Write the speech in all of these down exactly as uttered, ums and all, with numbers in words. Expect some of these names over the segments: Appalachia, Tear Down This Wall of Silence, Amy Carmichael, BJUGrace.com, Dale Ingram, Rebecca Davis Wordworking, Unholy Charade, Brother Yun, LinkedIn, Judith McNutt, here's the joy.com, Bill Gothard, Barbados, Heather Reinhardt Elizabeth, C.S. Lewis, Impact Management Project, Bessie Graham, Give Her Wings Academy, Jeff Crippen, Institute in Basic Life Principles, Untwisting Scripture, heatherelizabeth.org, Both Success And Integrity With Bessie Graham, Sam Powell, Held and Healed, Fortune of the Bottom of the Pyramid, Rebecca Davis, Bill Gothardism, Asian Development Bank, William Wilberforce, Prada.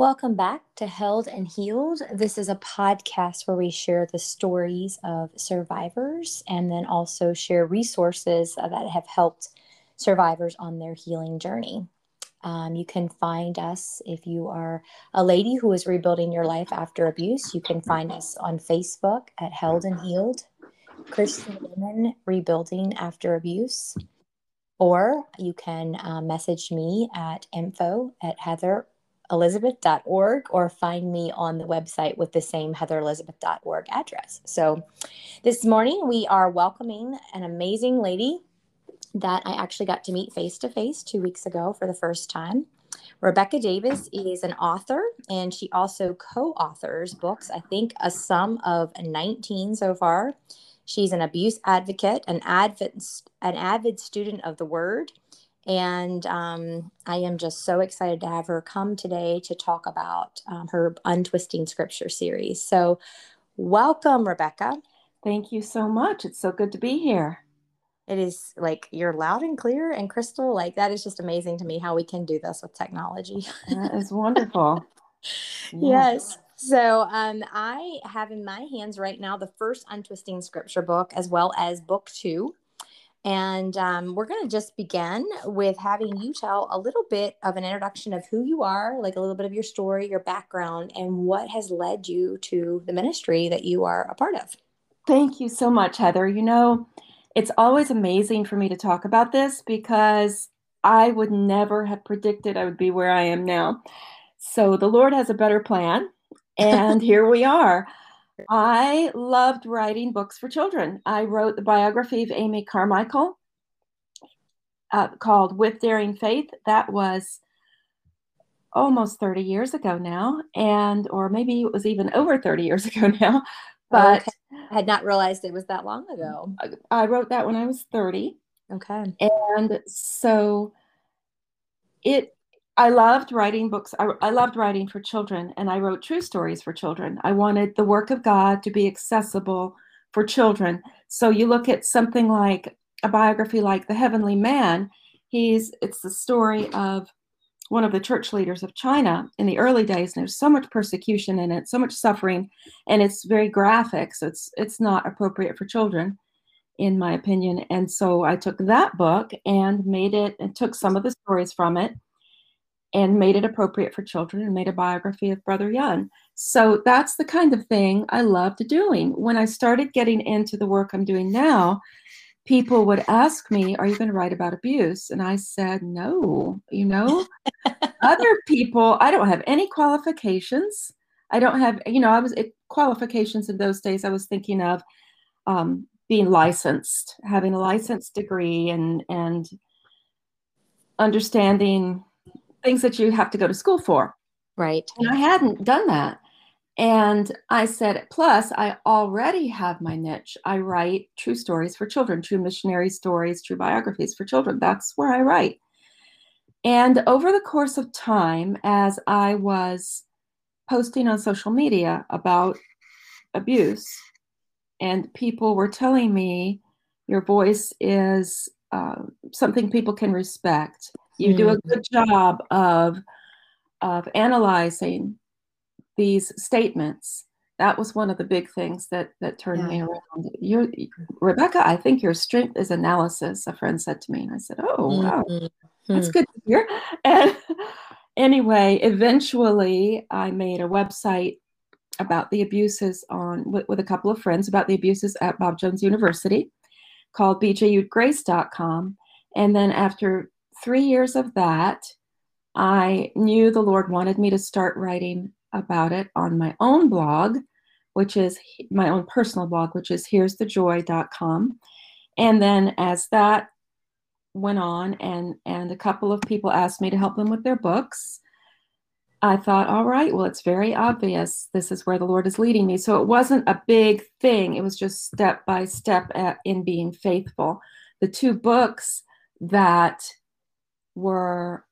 Welcome back to Held and Healed. This is a podcast where we share the stories of survivors and then also share resources that have helped survivors on their healing journey. Um, you can find us if you are a lady who is rebuilding your life after abuse. You can find us on Facebook at Held and Healed, Christian Women Rebuilding After Abuse. Or you can uh, message me at info at heather. elizabeth dot org or find me on the website with the same heather elizabeth dot org address. So this morning we are welcoming an amazing lady that I actually got to meet face to face two weeks ago for the first time. Rebecca Davis is an author, and she also co-authors books, I think a sum of nineteen so far. She's an abuse advocate, an avid, an avid student of the word. And um, I am just so excited to have her come today to talk about um, her Untwisting Scripture series. So welcome, Rebecca. Thank you so much. It's so good to be here. It is, like, you're loud and clear and crystal. Like, that is just amazing to me how we can do this with technology. That is wonderful. Yeah. Yes. So um, I have in my hands right now the first Untwisting Scripture book, as well as book two. And um, we're going to just begin with having you tell a little bit of an introduction of who you are, like a little bit of your story, your background, and what has led you to the ministry that you are a part of. Thank you so much, Heather. You know, it's always amazing for me to talk about this because I would never have predicted I would be where I am now. So the Lord has a better plan, and here we are. I loved writing books for children. I wrote the biography of Amy Carmichael uh, called With Daring Faith. That was almost thirty years ago now, and or maybe it was even over thirty years ago now. But okay. I had not realized it was that long ago. I wrote that when I was thirty. Okay. And so it I loved writing books. I, I loved writing for children, and I wrote true stories for children. I wanted the work of God to be accessible for children. So you look at something like a biography like The Heavenly Man. He's it's the story of one of the church leaders of China in the early days, and there's so much persecution in it, so much suffering, and it's very graphic. So it's it's not appropriate for children, in my opinion. And so I took that book and made it and took some of the stories from it and made it appropriate for children and made a biography of Brother Yun. So that's the kind of thing I loved doing. When I started getting into the work I'm doing now, people would ask me, are you going to write about abuse? And I said, no, you know, other people, I don't have any qualifications. I don't have, you know, I was it, qualifications in those days. I was thinking of um, being licensed, having a licensed degree and and understanding things that you have to go to school for. Right. And I hadn't done that. And I said, plus, I already have my niche. I write true stories for children, true missionary stories, true biographies for children. That's where I write. And over the course of time, as I was posting on social media about abuse, and people were telling me, your voice is uh, something people can respect. You do a good job of, of analyzing these statements. That was one of the big things that, that turned yeah. me around. You're, Rebecca, I think your strength is analysis, a friend said to me. And I said, oh, wow, mm-hmm. that's good to hear. And anyway, eventually I made a website about the abuses on with, with a couple of friends about the abuses at Bob Jones University called B J U Grace dot com. And then after three years of that, I knew the Lord wanted me to start writing about it on my own blog, which is my own personal blog, which is here's the joy dot com. And then as that went on and, and a couple of people asked me to help them with their books, I thought, all right, well, it's very obvious. This is where the Lord is leading me. So it wasn't a big thing. It was just step by step at, in being faithful. The two books that were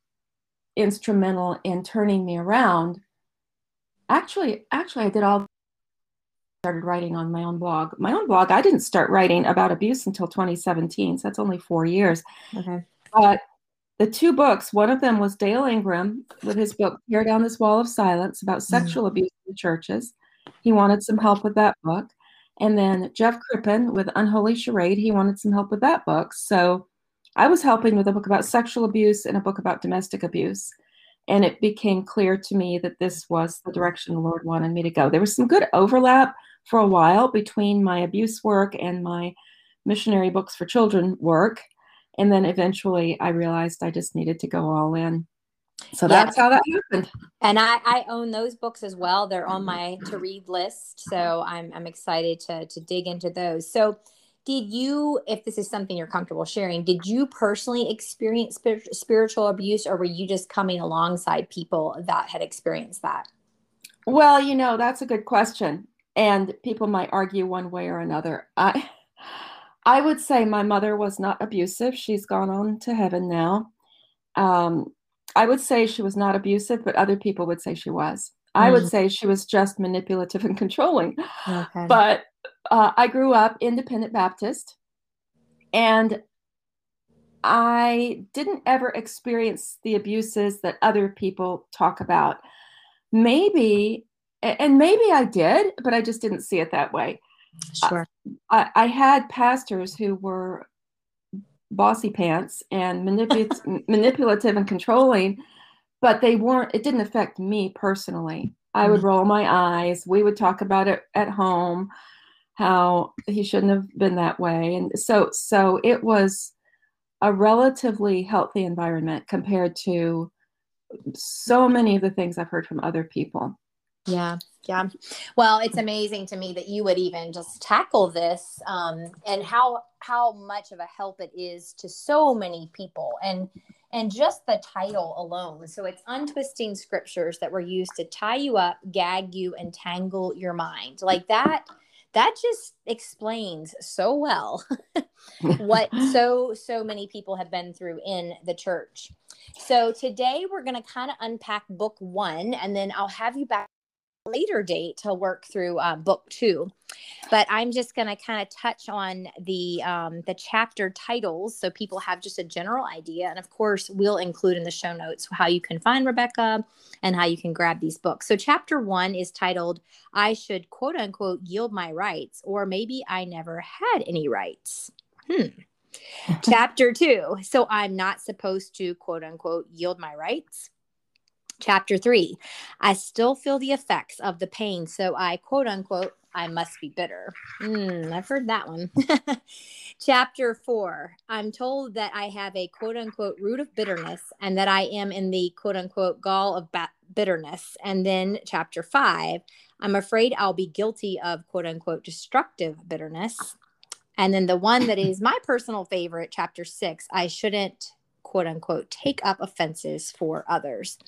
instrumental in turning me around. Actually, actually, I did all started writing on my own blog. My own blog, I didn't start writing about abuse until twenty seventeen. So that's only four years. Okay. But The two books, one of them was Dale Ingram with his book, Tear Down This Wall of Silence, about sexual mm-hmm. abuse in churches. He wanted some help with that book. And then Jeff Crippen with Unholy Charade, he wanted some help with that book. So I was helping with a book about sexual abuse and a book about domestic abuse. And it became clear to me that this was the direction the Lord wanted me to go. There was some good overlap for a while between my abuse work and my missionary books for children work. And then eventually I realized I just needed to go all in. So that's yep. how that happened. And I, I own those books as well. They're on my to read list. So I'm I'm excited to to dig into those. So did you, if this is something you're comfortable sharing, did you personally experience spir- spiritual abuse, or were you just coming alongside people that had experienced that? Well, you know, that's a good question. And people might argue one way or another. I I would say my mother was not abusive. She's gone on to heaven now. Um, I would say she was not abusive, but other people would say she was. Mm-hmm. I would say she was just manipulative and controlling. Okay. But uh, I grew up independent Baptist, and I didn't ever experience the abuses that other people talk about. Maybe, and maybe I did, but I just didn't see it that way. Sure. I, I had pastors who were bossy pants and manipul- manipulative and controlling, but they weren't, it didn't affect me personally. I mm-hmm. would roll my eyes. We would talk about it at home, how he shouldn't have been that way. And so, so it was a relatively healthy environment compared to so many of the things I've heard from other people. Yeah. Yeah. Well, it's amazing to me that you would even just tackle this, um, and how, how much of a help it is to so many people, and, and just the title alone. So it's Untwisting Scriptures that were used to tie you up, gag you, and tangle your mind. Like that, that just explains so well what so, so many people have been through in the church. So today we're going to kind of unpack book one, and then I'll have you back later date to work through uh, book two, but I'm just going to kind of touch on the um, the chapter titles so people have just a general idea. And of course, we'll include in the show notes how you can find Rebecca and how you can grab these books. So chapter one is titled, I Should Quote Unquote Yield My Rights, or Maybe I Never Had Any Rights. Hmm. Chapter two, so I'm not supposed to quote unquote yield my rights. Chapter three, I still feel the effects of the pain, so I, quote unquote, I must be bitter. Mm, I've heard that one. Chapter four, I'm told that I have a, quote unquote, root of bitterness, and that I am in the, quote unquote, gall of ba- bitterness. And then chapter five, I'm afraid I'll be guilty of, quote unquote, destructive bitterness. And then the one that is my personal favorite, chapter six, I shouldn't, quote unquote, take up offenses for others.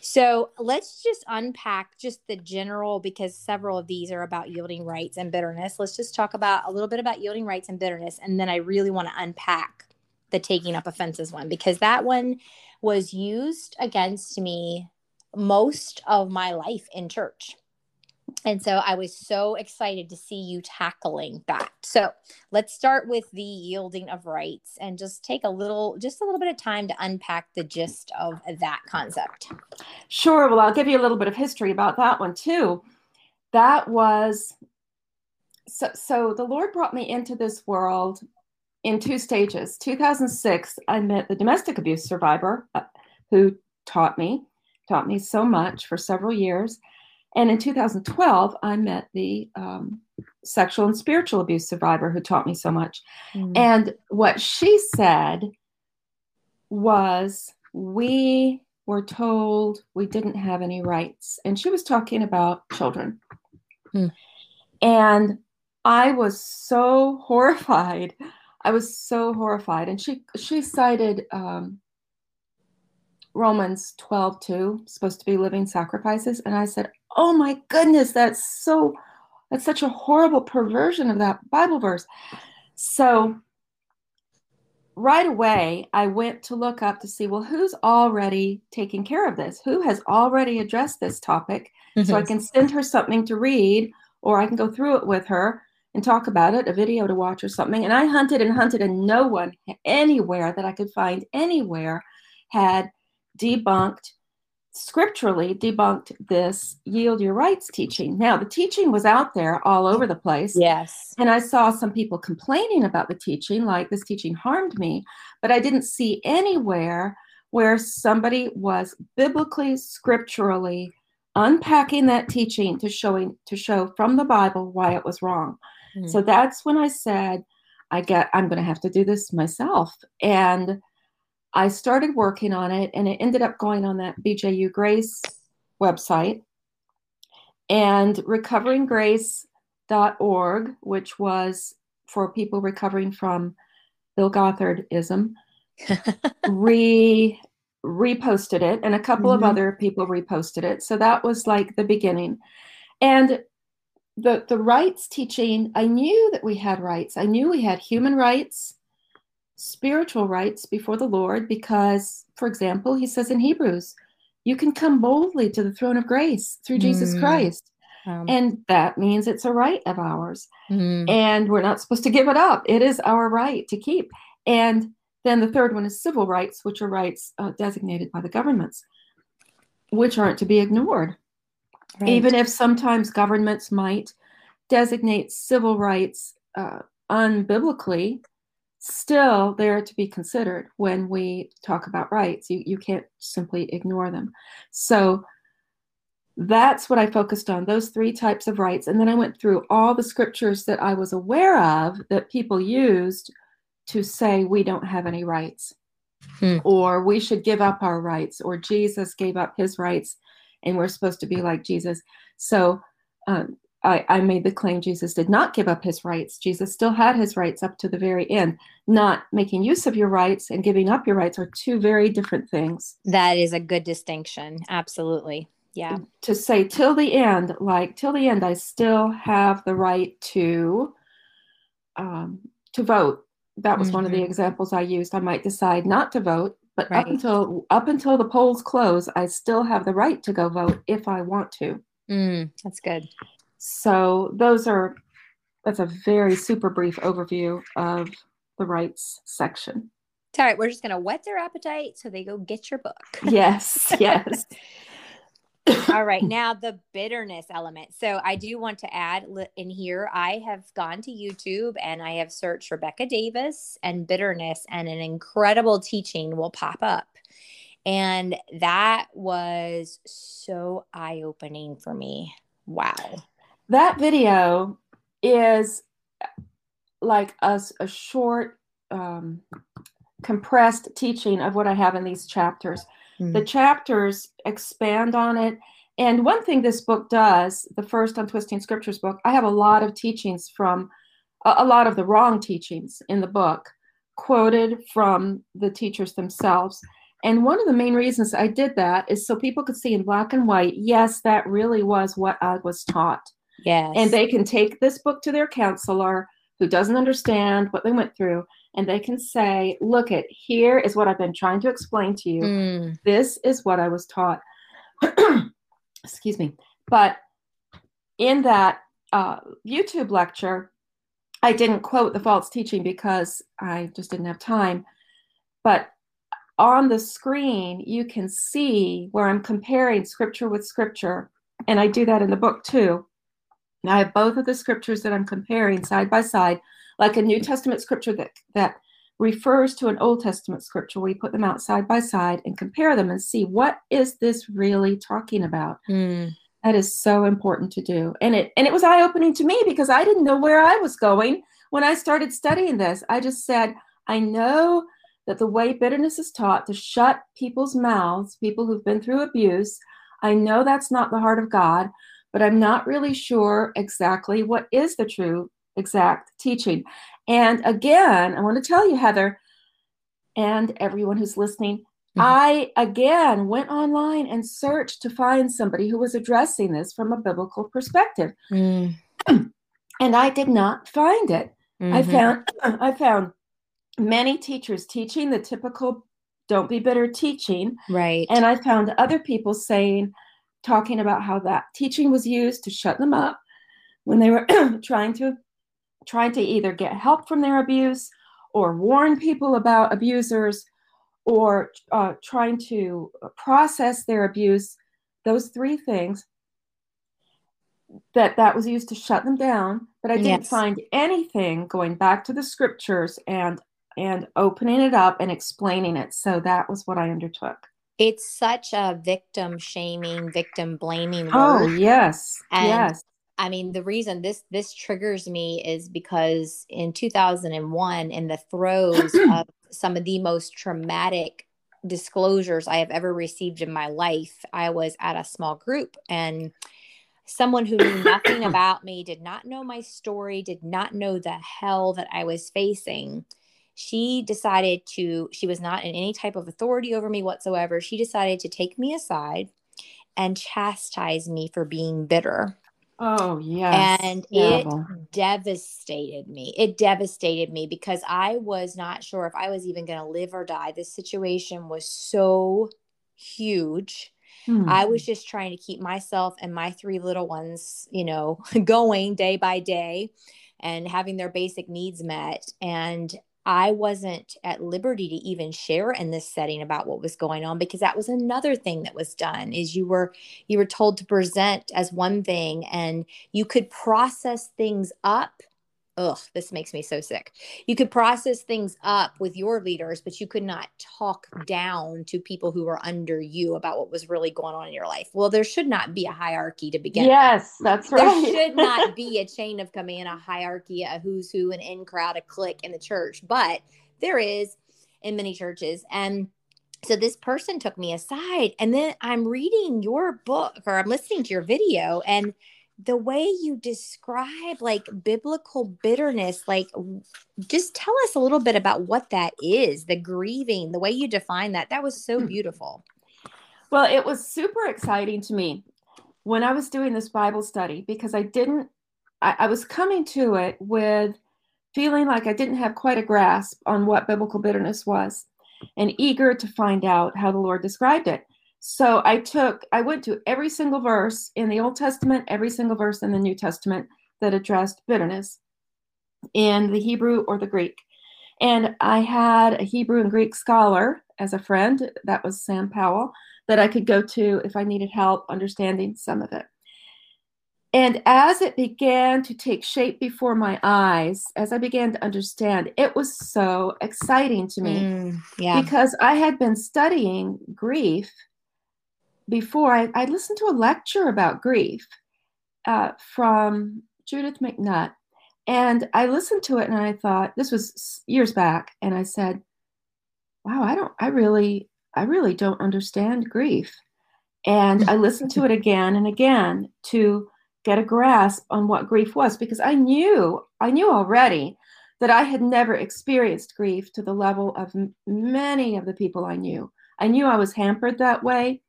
So let's just unpack just the general, because several of these are about yielding rights and bitterness. Let's just talk about a little bit about yielding rights and bitterness. And then I really want to unpack the taking up offenses one, because that one was used against me most of my life in church. And so I was so excited to see you tackling that. So let's start with the yielding of rights and just take a little, just a little bit of time to unpack the gist of that concept. Sure. Well, I'll give you a little bit of history about that one too. That was, so, so the Lord brought me into this world in two stages. two thousand six, I met the domestic abuse survivor who taught me, taught me so much for several years. And in two thousand twelve, I met the um, sexual and spiritual abuse survivor who taught me so much. Mm. And what she said was, we were told we didn't have any rights. And she was talking about children. Mm. And I was so horrified. I was so horrified. And she, she cited um, Romans twelve two, supposed to be living sacrifices. And I said, oh my goodness, that's so, that's such a horrible perversion of that Bible verse. So right away, I went to look up to see, well, who's already taking care of this? Who has already addressed this topic? Mm-hmm. So I can send her something to read, or I can go through it with her and talk about it, a video to watch or something. And I hunted and hunted, and no one anywhere that I could find anywhere had debunked, scripturally debunked, this yield your rights teaching. Now, the teaching was out there all over the place. Yes. And I saw some people complaining about the teaching, like this teaching harmed me, but I didn't see anywhere where somebody was biblically, scripturally unpacking that teaching to showing to show from the Bible why it was wrong. Mm-hmm. So that's when I said, I get, I'm going to have to do this myself. And I started working on it, and it ended up going on that B J U Grace website and recovering grace dot org, which was for people recovering from Bill Gothardism, re reposted it, and a couple mm-hmm. of other people reposted it. So that was like the beginning. And the the rights teaching, I knew that we had rights. I knew we had human rights, spiritual rights before the Lord, because, for example, he says in Hebrews, you can come boldly to the throne of grace through Jesus mm. Christ. Um, and that means it's a right of ours. Mm. And we're not supposed to give it up. It is our right to keep. And then the third one is civil rights, which are rights uh, designated by the governments, which aren't to be ignored. Right. Even if sometimes governments might designate civil rights uh, unbiblically, still they're to be considered when we talk about rights. You, you can't simply ignore them. So that's what I focused on, those three types of rights. And then I went through all the scriptures that I was aware of that people used to say we don't have any rights, hmm. or we should give up our rights, or Jesus gave up his rights and we're supposed to be like Jesus. So um, I, I made the claim Jesus did not give up his rights. Jesus still had his rights up to the very end. Not making use of your rights and giving up your rights are two very different things. That is a good distinction. Absolutely. Yeah. To say till the end, like till the end, I still have the right to um, to vote. That was mm-hmm. one of the examples I used. I might decide not to vote, but right. up until up until the polls close, I still have the right to go vote if I want to. Mm, that's good. So those are, that's a very super brief overview of the rights section. All right, we're just going to whet their appetite so they go get your book. Yes, yes. All right, now the bitterness element. So I do want to add in here, I have gone to YouTube and I have searched Rebecca Davis and bitterness, and an incredible teaching will pop up. And that was so eye-opening for me. Wow. That video is like a, a short, um, compressed teaching of what I have in these chapters. Mm-hmm. The chapters expand on it. And one thing this book does, the first Untwisting Scriptures book, I have a lot of teachings from, a, a lot of the wrong teachings in the book, quoted from the teachers themselves. And one of the main reasons I did that is so people could see in black and white, yes, that really was what I was taught. Yes. And they can take this book to their counselor who doesn't understand what they went through, and they can say, look at, here is what I've been trying to explain to you. Mm. This is what I was taught. Excuse me. But in that uh, YouTube lecture, I didn't quote the false teaching because I just didn't have time. But on the screen, you can see where I'm comparing scripture with scripture, and I do that in the book too. And I have both of the scriptures that I'm comparing side by side, like a New Testament scripture that, that refers to an Old Testament scripture. We put them out side by side and compare them and see what is this really talking about. Mm. That is so important to do. And it and it was eye-opening to me because I didn't know where I was going when I started studying this. I just said, I know that the way bitterness is taught to shut people's mouths, people who've been through abuse, I know that's not the heart of God, but I'm not really sure exactly what is the true exact teaching. And again, I want to tell you, Heather, and everyone who's listening, mm-hmm. I again went online and searched to find somebody who was addressing this from a biblical perspective. Mm. And I did not find it. Mm-hmm. I found, I found, many teachers teaching the typical don't be bitter teaching. Right. And I found other people saying, talking about how that teaching was used to shut them up when they were trying to trying to either get help from their abuse or warn people about abusers or uh, trying to process their abuse, those three things, that that was used to shut them down. But I didn't yes. find anything going back to the scriptures and and opening it up and explaining it. So that was what I undertook. It's such a victim shaming, victim blaming. Oh, word. yes. And yes. I mean, the reason this this triggers me is because in two thousand one, in the throes of some of the most traumatic disclosures I have ever received in my life, I was at a small group, and someone who knew nothing about me, did not know my story, did not know the hell that I was facing. She decided to, she was not in any type of authority over me whatsoever. She decided to take me aside and chastise me for being bitter. Oh, yes. And Terrible. it devastated me. It devastated me because I was not sure if I was even going to live or die. This situation was so huge. Hmm. I was just trying to keep myself and my three little ones, you know, going day by day and having their basic needs met. And I wasn't at liberty to even share in this setting about what was going on, because that was another thing that was done, is you were you were told to present as one thing, and you could process things up. Ugh, this makes me so sick. You could process things up with your leaders, but you could not talk down to people who were under you about what was really going on in your life. Well, there should not be a hierarchy to begin yes, with. Yes, that's right. There should not be a chain of command, a hierarchy, a who's who, an in crowd, a clique in the church. But there is in many churches. And so this person took me aside, and then I'm reading your book, or I'm listening to your video, and the way you describe like biblical bitterness, like just tell us a little bit about what that is, the grieving, the way you define that. That was so beautiful. Well, it was super exciting to me when I was doing this Bible study, because I didn't, I, I was coming to it with feeling like I didn't have quite a grasp on what biblical bitterness was, and eager to find out how the Lord described it. So I took, I went to every single verse in the Old Testament, every single verse in the New Testament that addressed bitterness in the Hebrew or the Greek. And I had a Hebrew and Greek scholar as a friend, that was Sam Powell, that I could go to if I needed help understanding some of it. And as it began to take shape before my eyes, as I began to understand, it was so exciting to me mm, yeah. because I had been studying grief. Before, I, I listened to a lecture about grief uh, from Judith McNutt, and I listened to it, and I thought, this was years back, and I said, wow, I don't, I really, I really don't understand grief. And I listened to it again and again to get a grasp on what grief was, because I knew, I knew already that I had never experienced grief to the level of m- many of the people I knew. I knew I was hampered that way.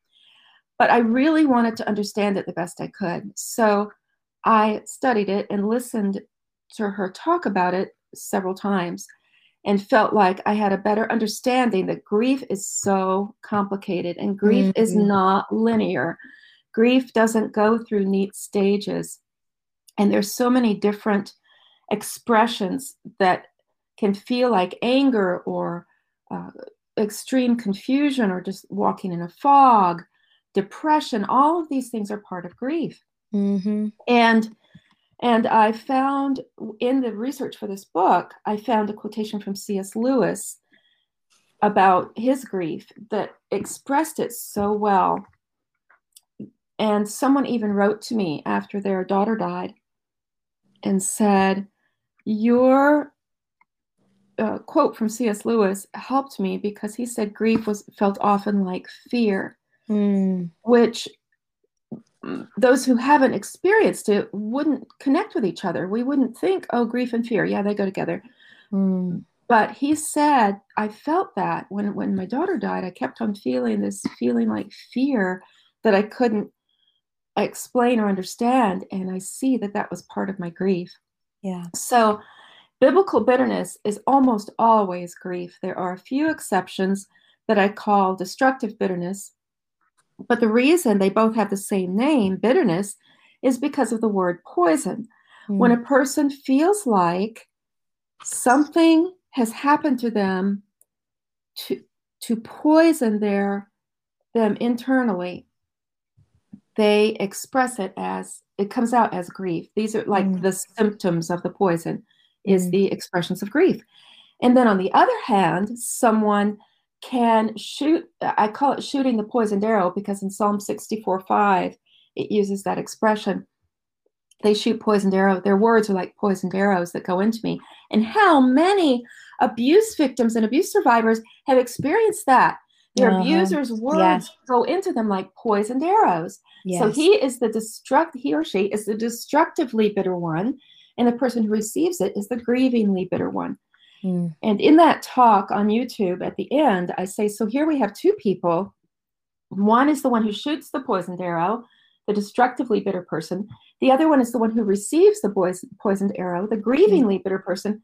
But I really wanted to understand it the best I could. So I studied it and listened to her talk about it several times, and felt like I had a better understanding that grief is so complicated, and grief mm-hmm. is not linear. Grief doesn't go through neat stages. And there's so many different expressions that can feel like anger or uh, extreme confusion, or just walking in a fog. Depression, all of these things are part of grief. Mm-hmm. And and I found in the research for this book, I found a quotation from C S Lewis about his grief that expressed it so well. And someone even wrote to me after their daughter died and said, your uh, quote from C S Lewis helped me, because he said grief was felt often like fear. Mm. Which those who haven't experienced it wouldn't connect with each other. We wouldn't think, oh, grief and fear. Yeah, they go together. Mm. But he said, I felt that when, when my daughter died, I kept on feeling this feeling like fear that I couldn't explain or understand. And I see that that was part of my grief. Yeah. So biblical bitterness is almost always grief. There are a few exceptions that I call destructive bitterness. But the reason they both have the same name, bitterness, is because of the word poison. Mm. When a person feels like something has happened to them to, to poison their them internally, they express it as, it comes out as grief. These are like mm. the symptoms of the poison is mm. the expressions of grief. And then on the other hand, someone can shoot, I call it shooting the poisoned arrow, because in Psalm sixty-four five, it uses that expression. They shoot poisoned arrow. Their words are like poisoned arrows that go into me. And how many abuse victims and abuse survivors have experienced that? Their uh-huh. abusers' words yes. go into them like poisoned arrows. Yes. So he is the destruct, he or she is the destructively bitter one, and the person who receives it is the grievingly bitter one. Mm. And in that talk on YouTube at the end, I say, so here we have two people. One is the one who shoots the poisoned arrow, the destructively bitter person. The other one is the one who receives the boys, poisoned arrow, the grievingly mm. bitter person.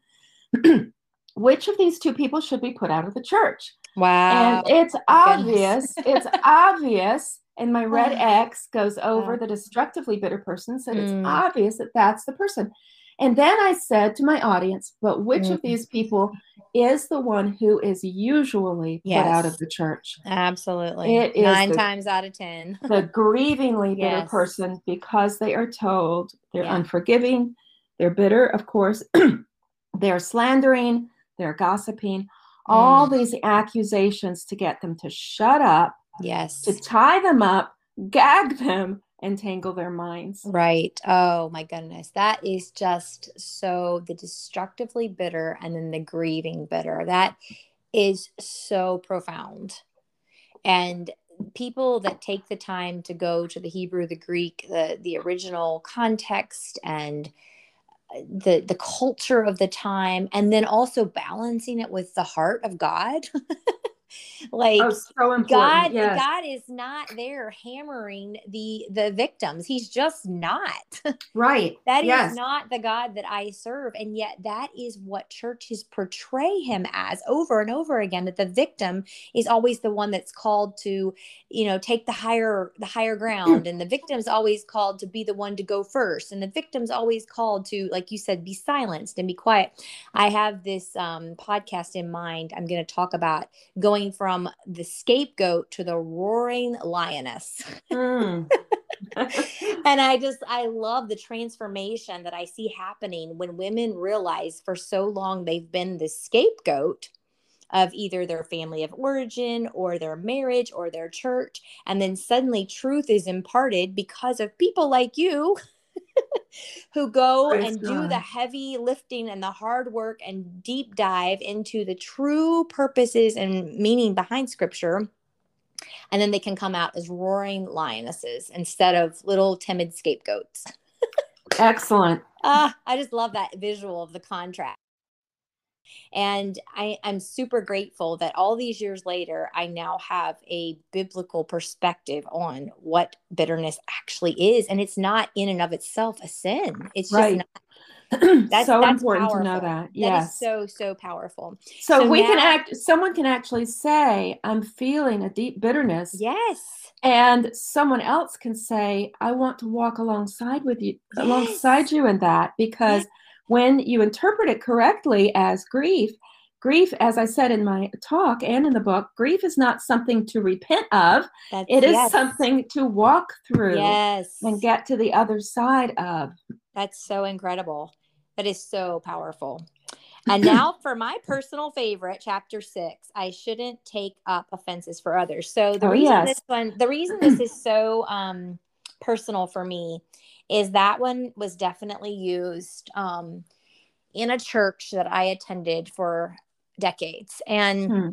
Which of these two people should be put out of the church? Wow. And it's obvious. It's obvious. And my red X goes over wow. the destructively bitter person. So mm. it's obvious that that's the person. And then I said to my audience, but which mm. of these people is the one who is usually yes. put out of the church? Absolutely. It is Nine the, times out of ten. the grievingly bitter yes. person, because they are told they're yeah. unforgiving. They're bitter, of course. They're slandering. They're gossiping. All mm. these accusations to get them to shut up, yes, to tie them up, gag them, and tangle their minds. Right. Oh, my goodness. That is just so the destructively bitter and then the grieving bitter. That is so profound. And people that take the time to go to the Hebrew, the Greek, the, the original context, and the the culture of the time, and then also balancing it with the heart of God. Like oh, so God, yes. God is not there hammering the the victims. He's just not. Right. That yes. is not the God that I serve. And yet that is what churches portray him as over and over again, that the victim is always the one that's called to, you know, take the higher the higher ground. And the victim's always called to be the one to go first. And the victim's always called to, like you said, be silenced and be quiet. I have this um, podcast in mind. I'm going to talk about going from the scapegoat to the roaring lioness. Mm. And I just, I love the transformation that I see happening when women realize for so long they've been the scapegoat of either their family of origin or their marriage or their church. And then suddenly truth is imparted because of people like you who go Praise and God. do the heavy lifting and the hard work and deep dive into the true purposes and meaning behind Scripture. And then they can come out as roaring lionesses instead of little timid scapegoats. Excellent. Uh, I just love that visual of the contrast. And I, I'm super grateful that all these years later, I now have a biblical perspective on what bitterness actually is. And it's not in and of itself a sin. It's just right. not. That's so that's important powerful. to know that. Yes. That is so, so powerful. So, so we now, can act, someone can actually say, I'm feeling a deep bitterness. Yes. And someone else can say, I want to walk alongside with you, yes. alongside you in that, because yes. when you interpret it correctly as grief, grief, as I said in my talk and in the book, grief is not something to repent of. That's, it is yes. something to walk through yes. and get to the other side of. That's so incredible. That is so powerful. And now for my personal favorite, chapter six, I shouldn't take up offenses for others. So the oh, reason yes. this one, the reason this is so um, personal for me is that one was definitely used um, in a church that I attended for decades. And hmm.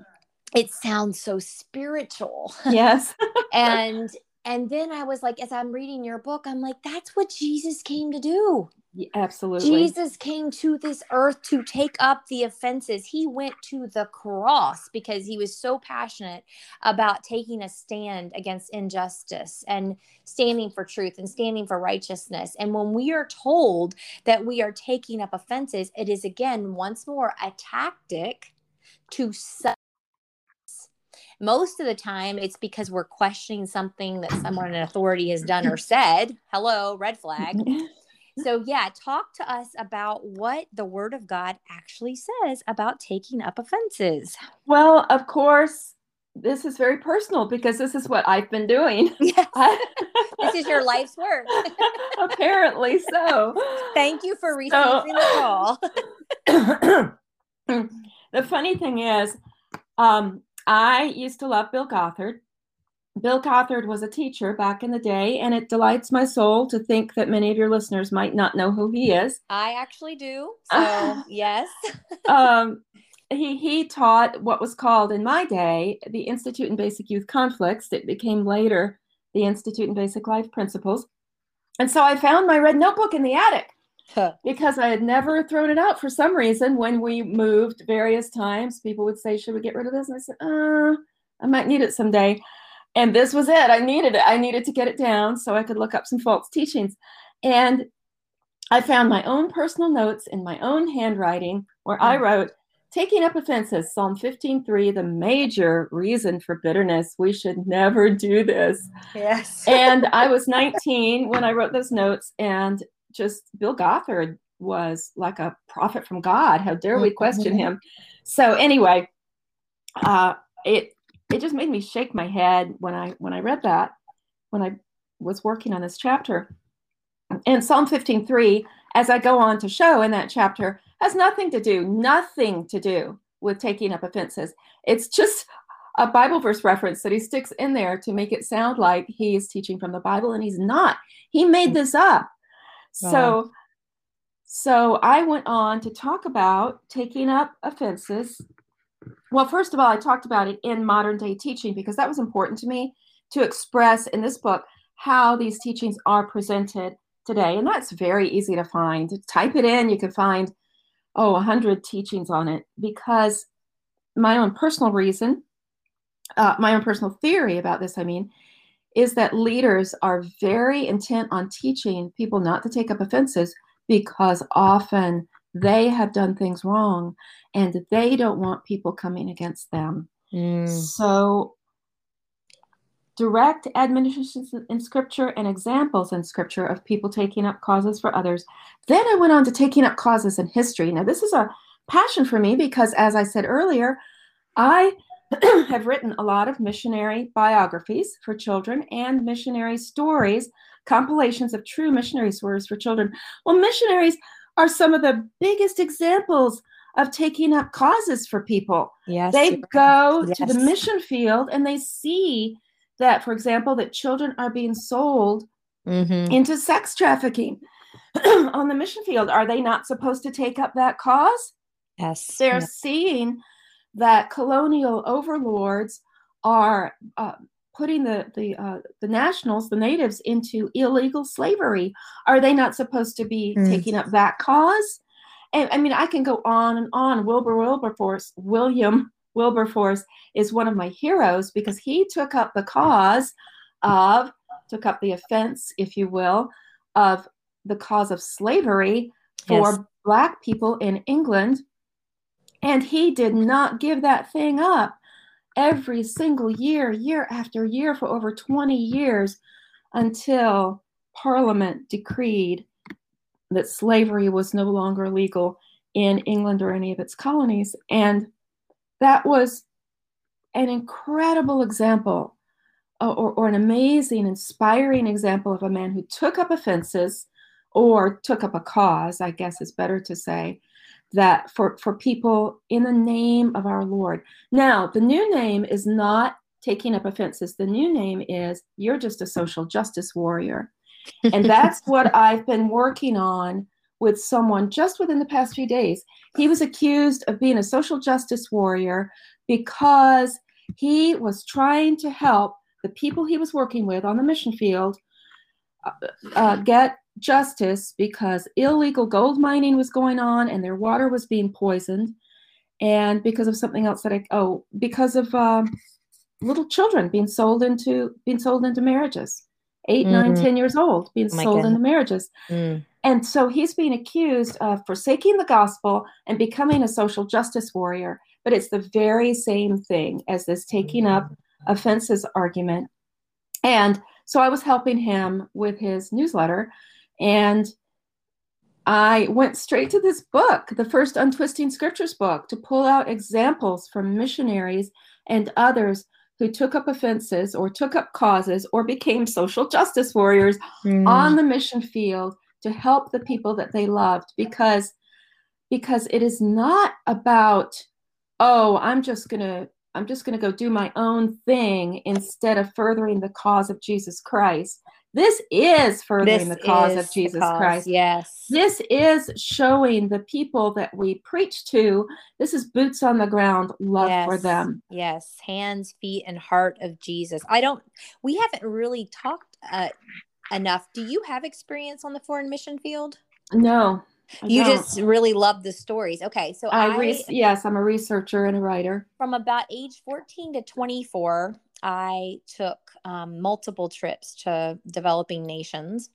it sounds so spiritual. Yes. and and then I was like, as I'm reading your book, I'm like, that's what Jesus came to do. Yeah, absolutely. Jesus came to this earth to take up the offenses. He went to the cross because he was so passionate about taking a stand against injustice and standing for truth and standing for righteousness. And when we are told that we are taking up offenses, it is again, once more, a tactic to silence. Most of the time, it's because we're questioning something that someone in authority has done or said. Hello, red flag. So yeah, talk to us about what the Word of God actually says about taking up offenses. Well, of course, this is very personal because this is what I've been doing. Yes. I, this is your life's work. Apparently so. Thank you for receiving so, the call. The funny thing is, um, I used to love Bill Gothard. Bill Gothard was a teacher back in the day, and it delights my soul to think that many of your listeners might not know who he is. I actually do. So yes. um, He he taught what was called in my day, the Institute in Basic Youth Conflicts. It became later the Institute in Basic Life Principles. And so I found my red notebook in the attic huh. because I had never thrown it out for some reason. When we moved various times, people would say, should we get rid of this? And I said, uh, I might need it someday. And this was it. I needed it. I needed to get it down so I could look up some false teachings. And I found my own personal notes in my own handwriting where mm. I wrote, taking up offenses, Psalm fifteen three, the major reason for bitterness. We should never do this. Yes. And I was nineteen when I wrote those notes, and just Bill Gothard was like a prophet from God. How dare we question him? So anyway, uh, it it just made me shake my head when I when I read that, when I was working on this chapter. And Psalm fifteen three, as I go on to show in that chapter, has nothing to do, nothing to do with taking up offenses. It's just a Bible verse reference that he sticks in there to make it sound like he is teaching from the Bible, and he's not. He made this up. Wow. So, so I went on to talk about taking up offenses. Well, first of all, I talked about it in modern day teaching because that was important to me to express in this book how these teachings are presented today. And that's very easy to find. Type it in, you can find oh, a hundred teachings on it, because my own personal reason, uh, my own personal theory about this, I mean, is that leaders are very intent on teaching people not to take up offenses because often they have done things wrong and they don't want people coming against them. Mm. So direct admonitions in Scripture and examples in Scripture of people taking up causes for others. Then I went on to taking up causes in history. Now, this is a passion for me because, as I said earlier, I have written a lot of missionary biographies for children and missionary stories, compilations of true missionary stories for children. Well, missionaries are some of the biggest examples of taking up causes for people. Yes, they go yes. to the mission field and they see that, for example, that children are being sold mm-hmm. into sex trafficking on the mission field. Are they not supposed to take up that cause? Yes. They're yes. seeing that colonial overlords are uh, putting the the, uh, the nationals, the natives, into illegal slavery. Are they not supposed to be mm. taking up that cause? And I mean, I can go on and on. Wilbur Wilberforce, William Wilberforce is one of my heroes because he took up the cause of, took up the offense, if you will, of the cause of slavery for yes. Black people in England. And he did not give that thing up every single year, year after year for over twenty years until Parliament decreed that slavery was no longer legal in England or any of its colonies. And that was an incredible example uh, or, or an amazing, inspiring example of a man who took up offenses or took up a cause, I guess is better to say, that for, for people in the name of our Lord. Now, the new name is not taking up offenses. The new name is you're just a social justice warrior. And that's what I've been working on with someone just within the past few days. He was accused of being a social justice warrior because he was trying to help the people he was working with on the mission field uh, uh, get justice because illegal gold mining was going on and their water was being poisoned. And because of something else that I, oh, because of uh, little children being sold into, being sold into marriages. Eight, mm-hmm. nine, ten years old, being oh sold into marriages. Mm. And so he's being accused of forsaking the gospel and becoming a social justice warrior. But it's the very same thing as this taking mm-hmm. up offenses argument. And so I was helping him with his newsletter. And I went straight to this book, the first Untwisting Scriptures book, to pull out examples from missionaries and others who took up offenses or took up causes or became social justice warriors mm. on the mission field to help the people that they loved, because because it is not about, oh, I'm just going to I'm just going to go do my own thing instead of furthering the cause of Jesus Christ. This is furthering this the cause of Jesus cause, Christ. Yes. This is showing the people that we preach to, this is boots on the ground love yes. for them. Yes. Hands, feet, and heart of Jesus. I don't, we haven't really talked uh, enough. Do you have experience on the foreign mission field? No. I you don't. Just really love the stories. Okay. So I, I re- yes, I'm a researcher and a writer. From about age fourteen to twenty-four, I took um, multiple trips to developing nations.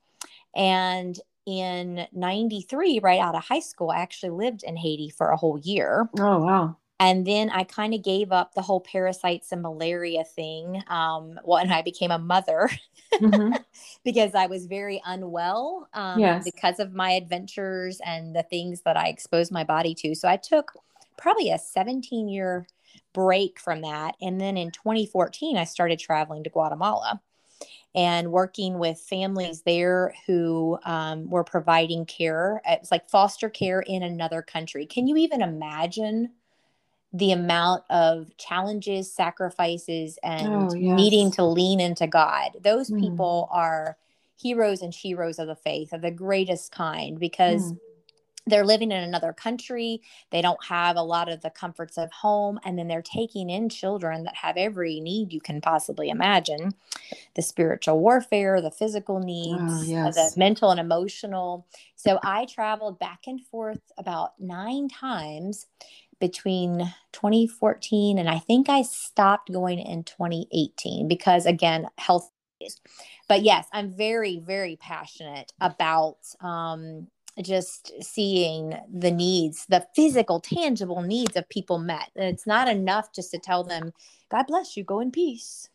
And in ninety-three, right out of high school, I actually lived in Haiti for a whole year. Oh, wow. And then I kind of gave up the whole parasites and malaria thing. Um, well, and I became a mother mm-hmm. because I was very unwell um, yes. because of my adventures and the things that I exposed my body to. So I took probably a seventeen-year break from that. And then in twenty fourteen, I started traveling to Guatemala and working with families there who um, were providing care. It was like foster care in another country. Can you even imagine the amount of challenges, sacrifices, and oh, yes. needing to lean into God? Those mm. people are heroes and sheroes of the faith of the greatest kind, because mm. they're living in another country. They don't have a lot of the comforts of home. And then they're taking in children that have every need you can possibly imagine, the spiritual warfare, the physical needs, oh, yes. the mental and emotional. So I traveled back and forth about nine times between twenty fourteen and I think I stopped going in twenty eighteen because, again, health issues. But yes, I'm very, very passionate about um, just seeing the needs, the physical, tangible needs of people met. It's not enough just to tell them, God bless you, go in peace.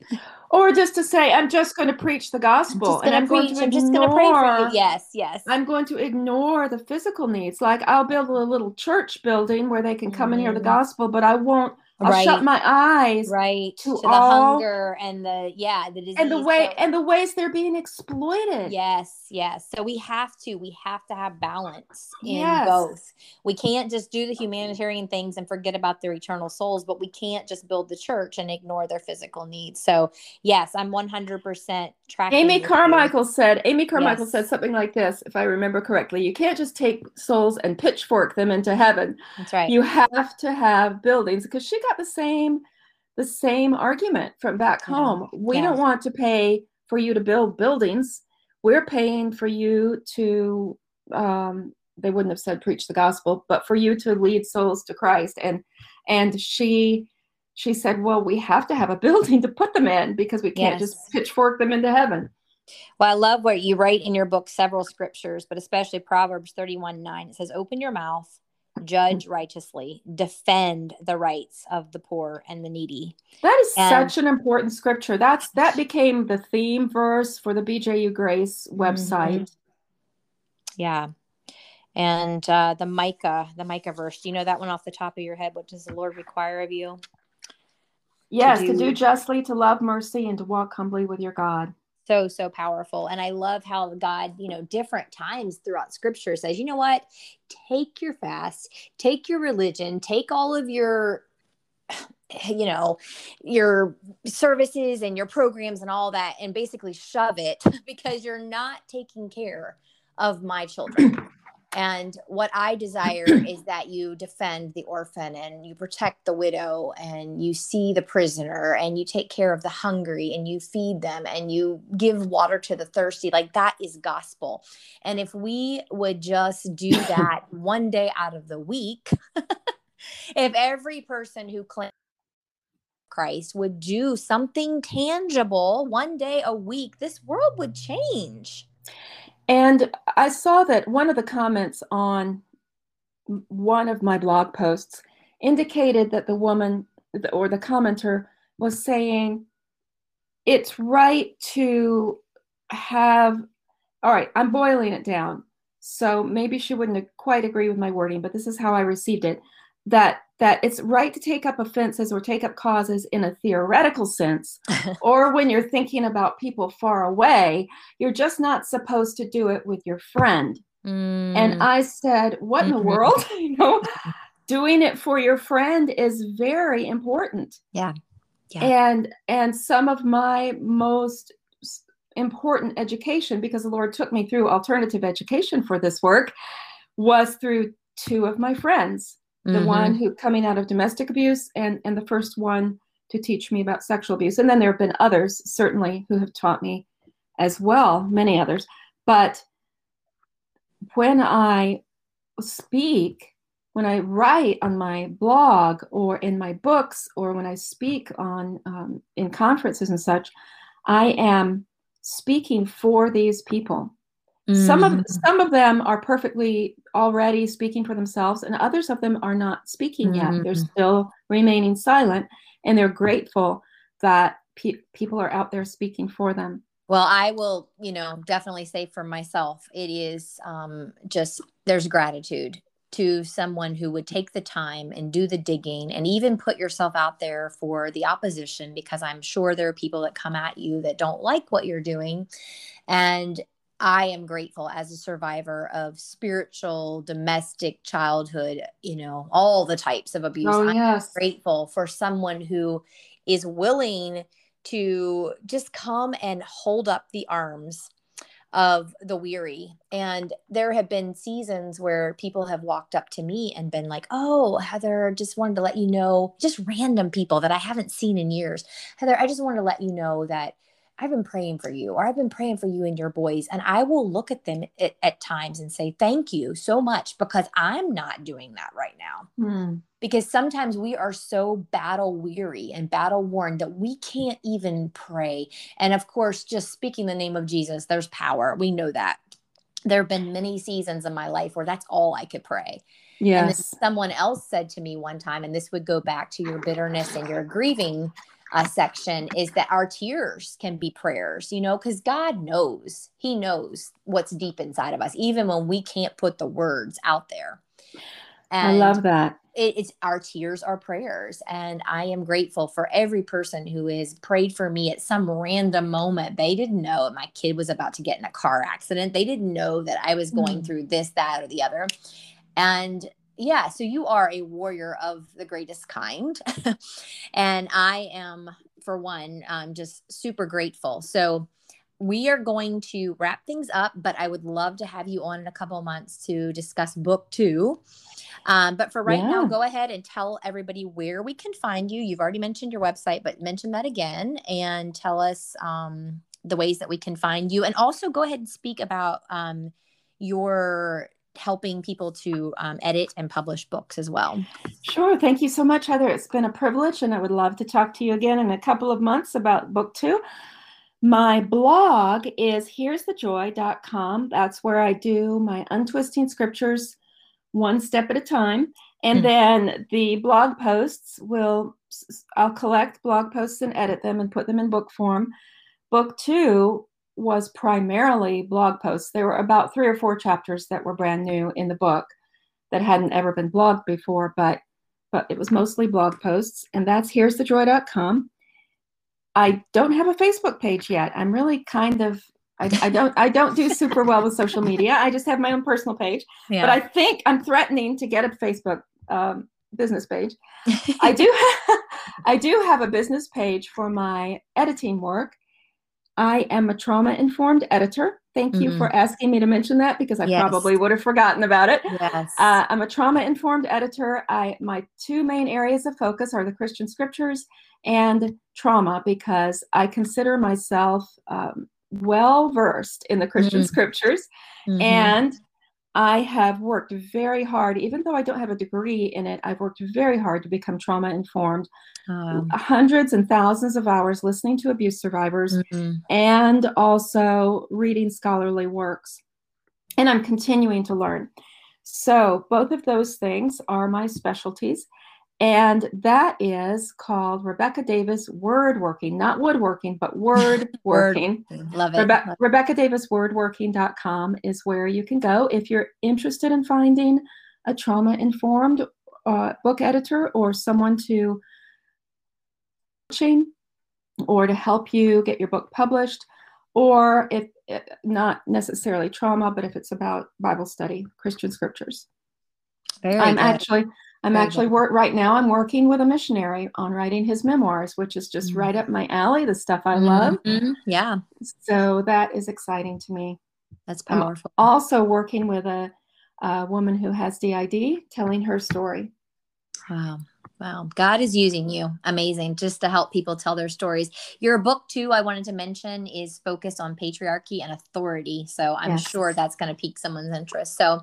Or just to say, I'm just going to preach the gospel. I'm just going to preach, I'm just going to pray for you. Yes, yes. I'm going to ignore the physical needs. Like, I'll build a little church building where they can come mm. and hear the gospel, but I won't. I'll right. shut my eyes right. to, to the all, hunger and the yeah the disease and the way so, and the ways they're being exploited. Yes, yes. So we have to we have to have balance in yes. both. We can't just do the humanitarian things and forget about their eternal souls, but we can't just build the church and ignore their physical needs. So yes, I'm one hundred percent tracking. Amy Carmichael you. said. Amy Carmichael yes. said something like this, if I remember correctly. You can't just take souls and pitchfork them into heaven. That's right. You have to have buildings, because she got the same the same argument from back home. Yeah. We yeah. don't want to pay for you to build buildings. We're paying for you to um they wouldn't have said preach the gospel, but for you to lead souls to Christ. And and she she said, well, we have to have a building to put them in, because we can't yes. just pitchfork them into heaven. Well, I love what you write in your book, several scriptures, but especially Proverbs thirty-one nine. It says, open your mouth, judge righteously, defend the rights of the poor and the needy. That is and, such an important scripture. That's that became the theme verse for the B J U Grace website. Mm-hmm. Yeah. And uh, the Micah, the Micah verse. Do you know that one off the top of your head? What does the Lord require of you? Yes, to do, to do justly, to love mercy, and to walk humbly with your God. So, so powerful. And I love how God, you know, different times throughout scripture says, you know what, take your fast, take your religion, take all of your, you know, your services and your programs and all that, and basically shove it, because you're not taking care of my children. And what I desire is that you defend the orphan, and you protect the widow, and you see the prisoner, and you take care of the hungry, and you feed them, and you give water to the thirsty. Like, that is gospel. And if we would just do that one day out of the week, if every person who claims Christ would do something tangible one day a week, this world would change. And I saw that one of the comments on one of my blog posts indicated that the woman or the commenter was saying, it's right to have, all right, I'm boiling it down, so maybe she wouldn't quite agree with my wording, but this is how I received it. that that it's right to take up offenses or take up causes in a theoretical sense, or when you're thinking about people far away, you're just not supposed to do it with your friend. Mm. And I said, what in the world? You know, doing it for your friend is very important. Yeah. Yeah. And, and some of my most important education, because the Lord took me through alternative education for this work, was through two of my friends. The mm-hmm. one who coming out of domestic abuse, and, and the first one to teach me about sexual abuse. And then there have been others, certainly, who have taught me as well, many others. But when I speak, when I write on my blog or in my books, or when I speak on um, in conferences and such, I am speaking for these people. Some of some of them are perfectly already speaking for themselves, and others of them are not speaking yet. Mm-hmm. They're still remaining silent, and they're grateful that pe- people are out there speaking for them. Well, I will, you know, definitely say for myself, it is um, just there's gratitude to someone who would take the time and do the digging and even put yourself out there for the opposition, because I'm sure there are people that come at you that don't like what you're doing. And I am grateful as a survivor of spiritual, domestic, childhood, you know, all the types of abuse. Oh, yes. I'm grateful for someone who is willing to just come and hold up the arms of the weary. And there have been seasons where people have walked up to me and been like, oh, Heather, just wanted to let you know, just random people that I haven't seen in years. Heather, I just wanted to let you know that I've been praying for you, or I've been praying for you and your boys. And I will look at them at, at times and say, thank you so much, because I'm not doing that right now. Mm. Because sometimes we are so battle weary and battle worn that we can't even pray. And of course, just speaking the name of Jesus, there's power. We know that. There have been many seasons in my life where that's all I could pray. Yes. And then someone else said to me one time, and this would go back to your bitterness and your grieving Uh, section, is that our tears can be prayers, you know, because God knows, he knows what's deep inside of us, even when we can't put the words out there. And I love that. It, it's our tears are prayers. And I am grateful for every person who has prayed for me at some random moment. They didn't know my kid was about to get in a car accident. They didn't know that I was going mm-hmm. through this, that, or the other. And yeah. So you are a warrior of the greatest kind. And I am, for one, um, just super grateful. So we are going to wrap things up, but I would love to have you on in a couple of months to discuss book two. Um, but for right yeah. now, go ahead and tell everybody where we can find you. You've already mentioned your website, but mention that again and tell us um, the ways that we can find you. And also go ahead and speak about um, your helping people to um, edit and publish books as well. Sure. Thank you so much, Heather. It's been a privilege, and I would love to talk to you again in a couple of months about book two. My blog is here's the joy dot com. That's where I do my Untwisting Scriptures one step at a time. And mm-hmm. then the blog posts will, I'll collect blog posts and edit them and put them in book form. Book two was primarily blog posts. There were about three or four chapters that were brand new in the book that hadn't ever been blogged before, but but it was mostly blog posts, and that's here's the joy dot com. I don't have a Facebook page yet. I'm really kind of, I, I don't I don't do super well with social media. I just have my own personal page, yeah. but I think I'm threatening to get a Facebook um, business page. I do have, I do have a business page for my editing work. I am a trauma-informed editor. Thank you mm-hmm. for asking me to mention that, because I yes. probably would have forgotten about it. Yes. Uh, I'm a trauma-informed editor. I, my two main areas of focus are the Christian scriptures and trauma, because I consider myself um, well-versed in the Christian mm-hmm. scriptures. Mm-hmm. And I have worked very hard, even though I don't have a degree in it, I've worked very hard to become trauma-informed. Um, hundreds and thousands of hours listening to abuse survivors mm-hmm. and also reading scholarly works. And I'm continuing to learn. So both of those things are my specialties. And that is called Rebecca Davis Wordworking, not woodworking, but word working. Love it. Rebe- Love it. Rebecca Davis Wordworking dot com is where you can go if you're interested in finding a trauma-informed uh, book editor or someone to coaching or to help you get your book published, or if not necessarily trauma, but if it's about Bible study, Christian scriptures. Very I'm good. actually, I'm Very actually work right now. I'm working with a missionary on writing his memoirs, which is just mm-hmm. right up my alley. The stuff I mm-hmm. love. Yeah. So that is exciting to me. That's powerful. I'm also working with a, a woman who has D I D, telling her story. Wow. Wow. God is using you. Amazing. Just to help people tell their stories. Your book too, I wanted to mention, is focused on patriarchy and authority. So I'm yes. sure that's going to pique someone's interest. So,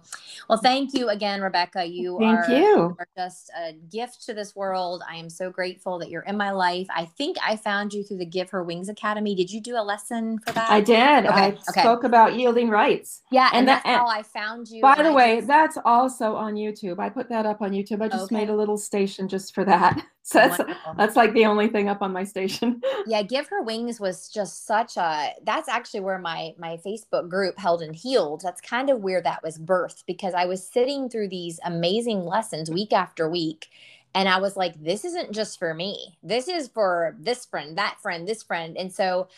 well, thank you again, Rebecca. You, thank are, you. are just a gift to this world. I am so grateful that you're in my life. I think I found you through the Give Her Wings Academy. Did you do a lesson for that? I did. Okay. I okay. spoke about yielding rights. Yeah. And, and that's that, how and I found you. By the I way, just, that's also on YouTube. I put that up on YouTube. I just okay. made a little station just for that. So that's, that's like the only thing up on my station. Yeah. Give Her Wings was just such a, that's actually where my, my Facebook group Held and Healed. That's kind of where that was birthed, because I was sitting through these amazing lessons week after week. And I was like, this isn't just for me. This is for this friend, that friend, this friend. And so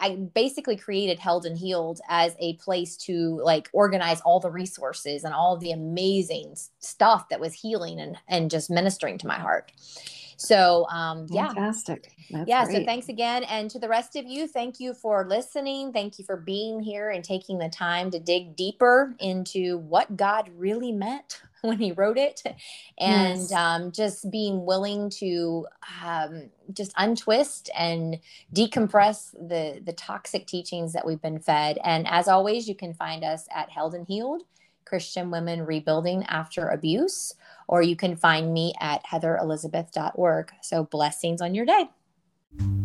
I basically created Held and Healed as a place to like organize all the resources and all the amazing stuff that was healing and, and just ministering to my heart. So, um, yeah. Fantastic. That's yeah. Great. So thanks again. And to the rest of you, thank you for listening. Thank you for being here and taking the time to dig deeper into what God really meant when he wrote it, and yes. um, just being willing to um, just untwist and decompress the, the toxic teachings that we've been fed. And as always, you can find us at Held and Healed, Christian Women Rebuilding After Abuse, or you can find me at heather elizabeth dot org. So blessings on your day.